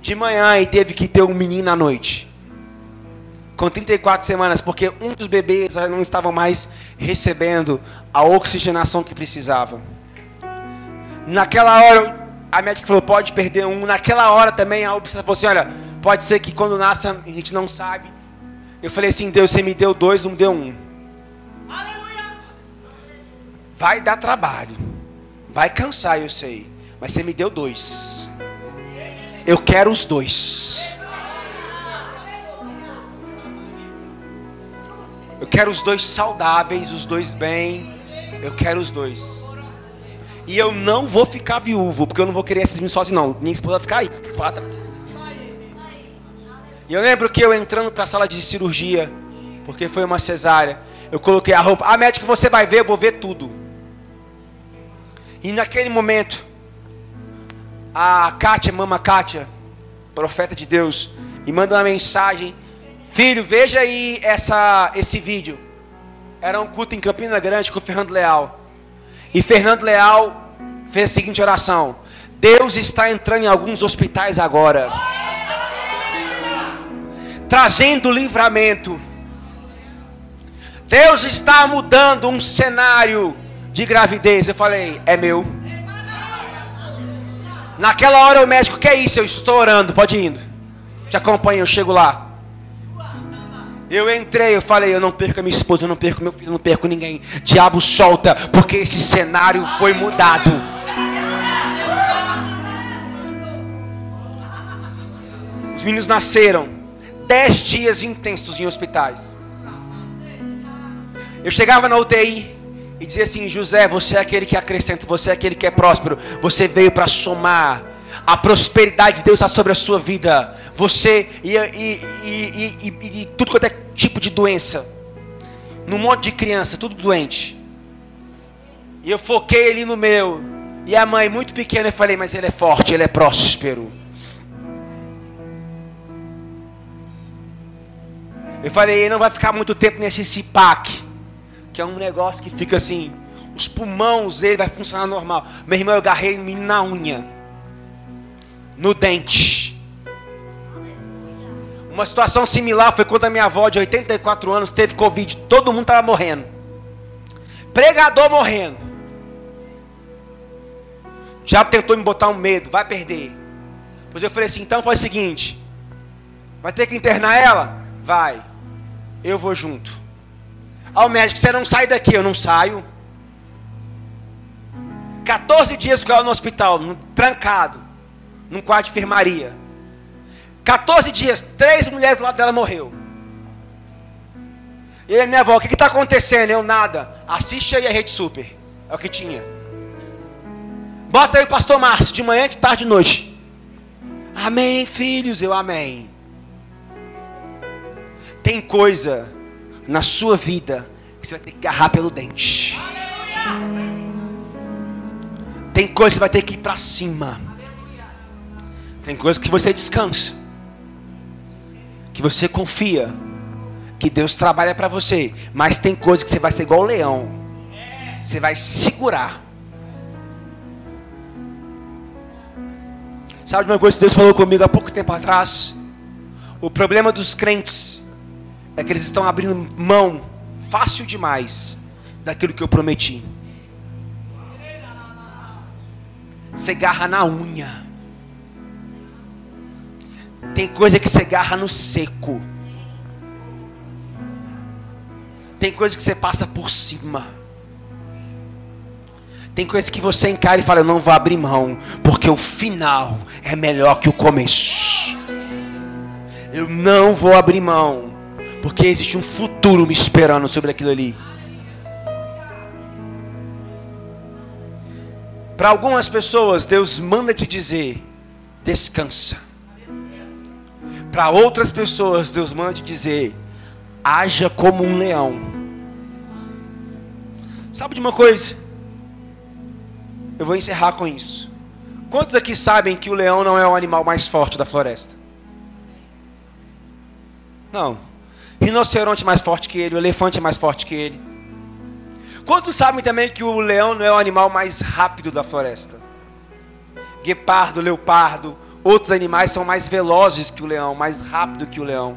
de manhã e teve que ter um menino à noite, com 34 semanas, porque um dos bebês não estava mais recebendo a oxigenação que precisava. Naquela hora, a médica falou: pode perder um. Naquela hora também, a obstetra falou assim: olha, pode ser que quando nasça, a gente não sabe. Eu falei assim: Deus, você me deu 2, não me deu 1. Vai dar trabalho, vai cansar, eu sei, mas você me deu 2. Eu quero os 2. Eu quero os 2 saudáveis, os 2 bem. Eu quero os 2. E eu não vou ficar viúvo, porque eu não vou querer esses meninos sozinho, não. Minha esposa vai ficar aí. E eu lembro que eu entrando para a sala de cirurgia, porque foi uma cesárea, eu coloquei a roupa. Ah, médico, você vai ver, eu vou ver tudo. E naquele momento, a Kátia, mama Kátia, profeta de Deus, me manda uma mensagem: filho, veja aí esse vídeo. Era um culto em Campina Grande com o Fernando Leal. E Fernando Leal fez a seguinte oração: Deus está entrando em alguns hospitais agora, trazendo livramento. Deus está mudando um cenário de gravidez. Eu falei: é meu. Naquela hora o médico: que é isso? Eu estou orando, pode ir indo. Te acompanho, eu chego lá. Eu entrei, eu falei: eu não perco a minha esposa, eu não perco meu filho, eu não perco ninguém. Diabo, solta, porque esse cenário foi mudado. O Os meninos nasceram. 10 dias intensos em hospitais. Eu chegava na UTI e dizia assim: José, você é aquele que acrescenta, você é aquele que é próspero, você veio para somar. A prosperidade de Deus está sobre a sua vida. Você e tudo quanto é tipo de doença. Num monte de criança, tudo doente. E eu foquei ali no meu. E a mãe, muito pequena, eu falei: mas ele é forte, ele é próspero. Eu falei: ele não vai ficar muito tempo nesse CPAC, que é um negócio que fica assim. Os pulmões dele vai funcionar normal. Meu irmão, eu agarrei o menino na unha. No dente. Uma situação similar foi quando a minha avó de 84 anos teve Covid. Todo mundo estava morrendo. Pregador morrendo. O diabo tentou me botar um medo. Vai perder. Pois eu falei assim: então faz o seguinte. Vai ter que internar ela? Vai. Eu vou junto. Ao médico: você não sai daqui. Eu não saio. 14 dias com ela no hospital. Trancado. Num quarto de enfermaria. 14 dias, 3 mulheres do lado dela morreu. E aí, minha avó: o que está acontecendo? Eu: nada. Assiste aí a Rede Super. É o que tinha. Bota aí o pastor Márcio, de manhã, de tarde, de noite. Amém, filhos, eu amém. Tem coisa na sua vida que você vai ter que agarrar pelo dente. Aleluia! Tem coisa que você vai ter que ir para cima. Tem coisas que você descansa, que você confia, que Deus trabalha para você. Mas tem coisas que você vai ser igual o leão. Você vai segurar. Sabe de uma coisa que Deus falou comigo há pouco tempo atrás? O problema dos crentes é que eles estão abrindo mão fácil demais daquilo que eu prometi. Você garra na unha. Tem coisa que você agarra no seco. Tem coisa que você passa por cima. Tem coisa que você encara e fala: eu não vou abrir mão, porque o final é melhor que o começo. Eu não vou abrir mão, porque existe um futuro me esperando sobre aquilo ali. Para algumas pessoas, Deus manda te dizer: descansa. Para outras pessoas, Deus manda te dizer: haja como um leão. Sabe de uma coisa? Eu vou encerrar com isso. Quantos aqui sabem que o leão não é o animal mais forte da floresta? Não. Rinoceronte é mais forte que ele, o elefante é mais forte que ele. Quantos sabem também que o leão não é o animal mais rápido da floresta? Guepardo, leopardo... Outros animais são mais velozes que o leão, mais rápido que o leão.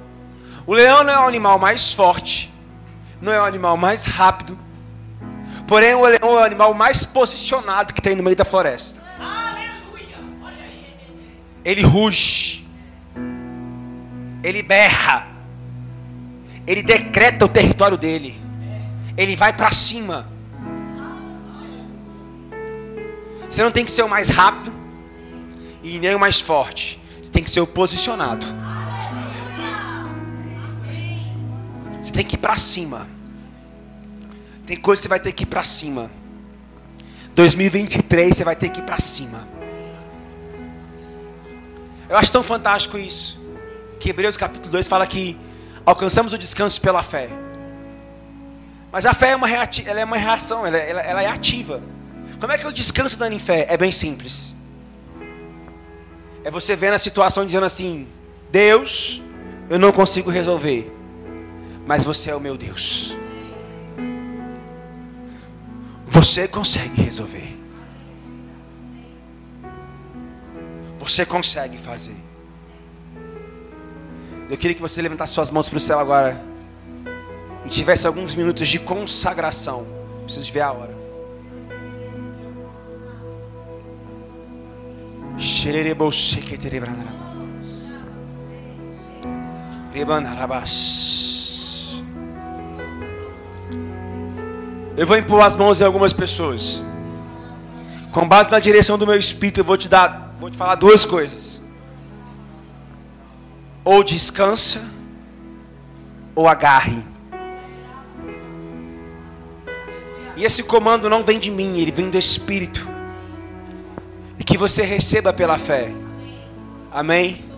O leão não é o animal mais forte, não é o animal mais rápido. Porém, o leão é o animal mais posicionado que tem no meio da floresta. Aleluia! Olha aí. Ele ruge. Ele berra. Ele decreta o território dele. Ele vai para cima. Você não tem que ser o mais rápido e nem o mais forte. Você tem que ser o posicionado. Você tem que ir para cima. Tem coisa que você vai ter que ir para cima. 2023 você vai ter que ir para cima. Eu acho tão fantástico isso, que Hebreus capítulo 2 fala que alcançamos o descanso pela fé. Mas a fé ela é uma reação. Ela é ativa. Como é que eu descanso dando em fé? É bem simples. É você vendo a situação dizendo assim: Deus, eu não consigo resolver, mas você é o meu Deus. Você consegue resolver. Você consegue fazer. Eu queria que você levantasse suas mãos para o céu agora e tivesse alguns minutos de consagração. Preciso ver a hora. Eu vou impor as mãos em algumas pessoas. Com base na direção do meu espírito, eu vou te falar 2 coisas. Ou descansa, ou agarre. E esse comando não vem de mim, ele vem do Espírito. E que você receba pela fé. Amém?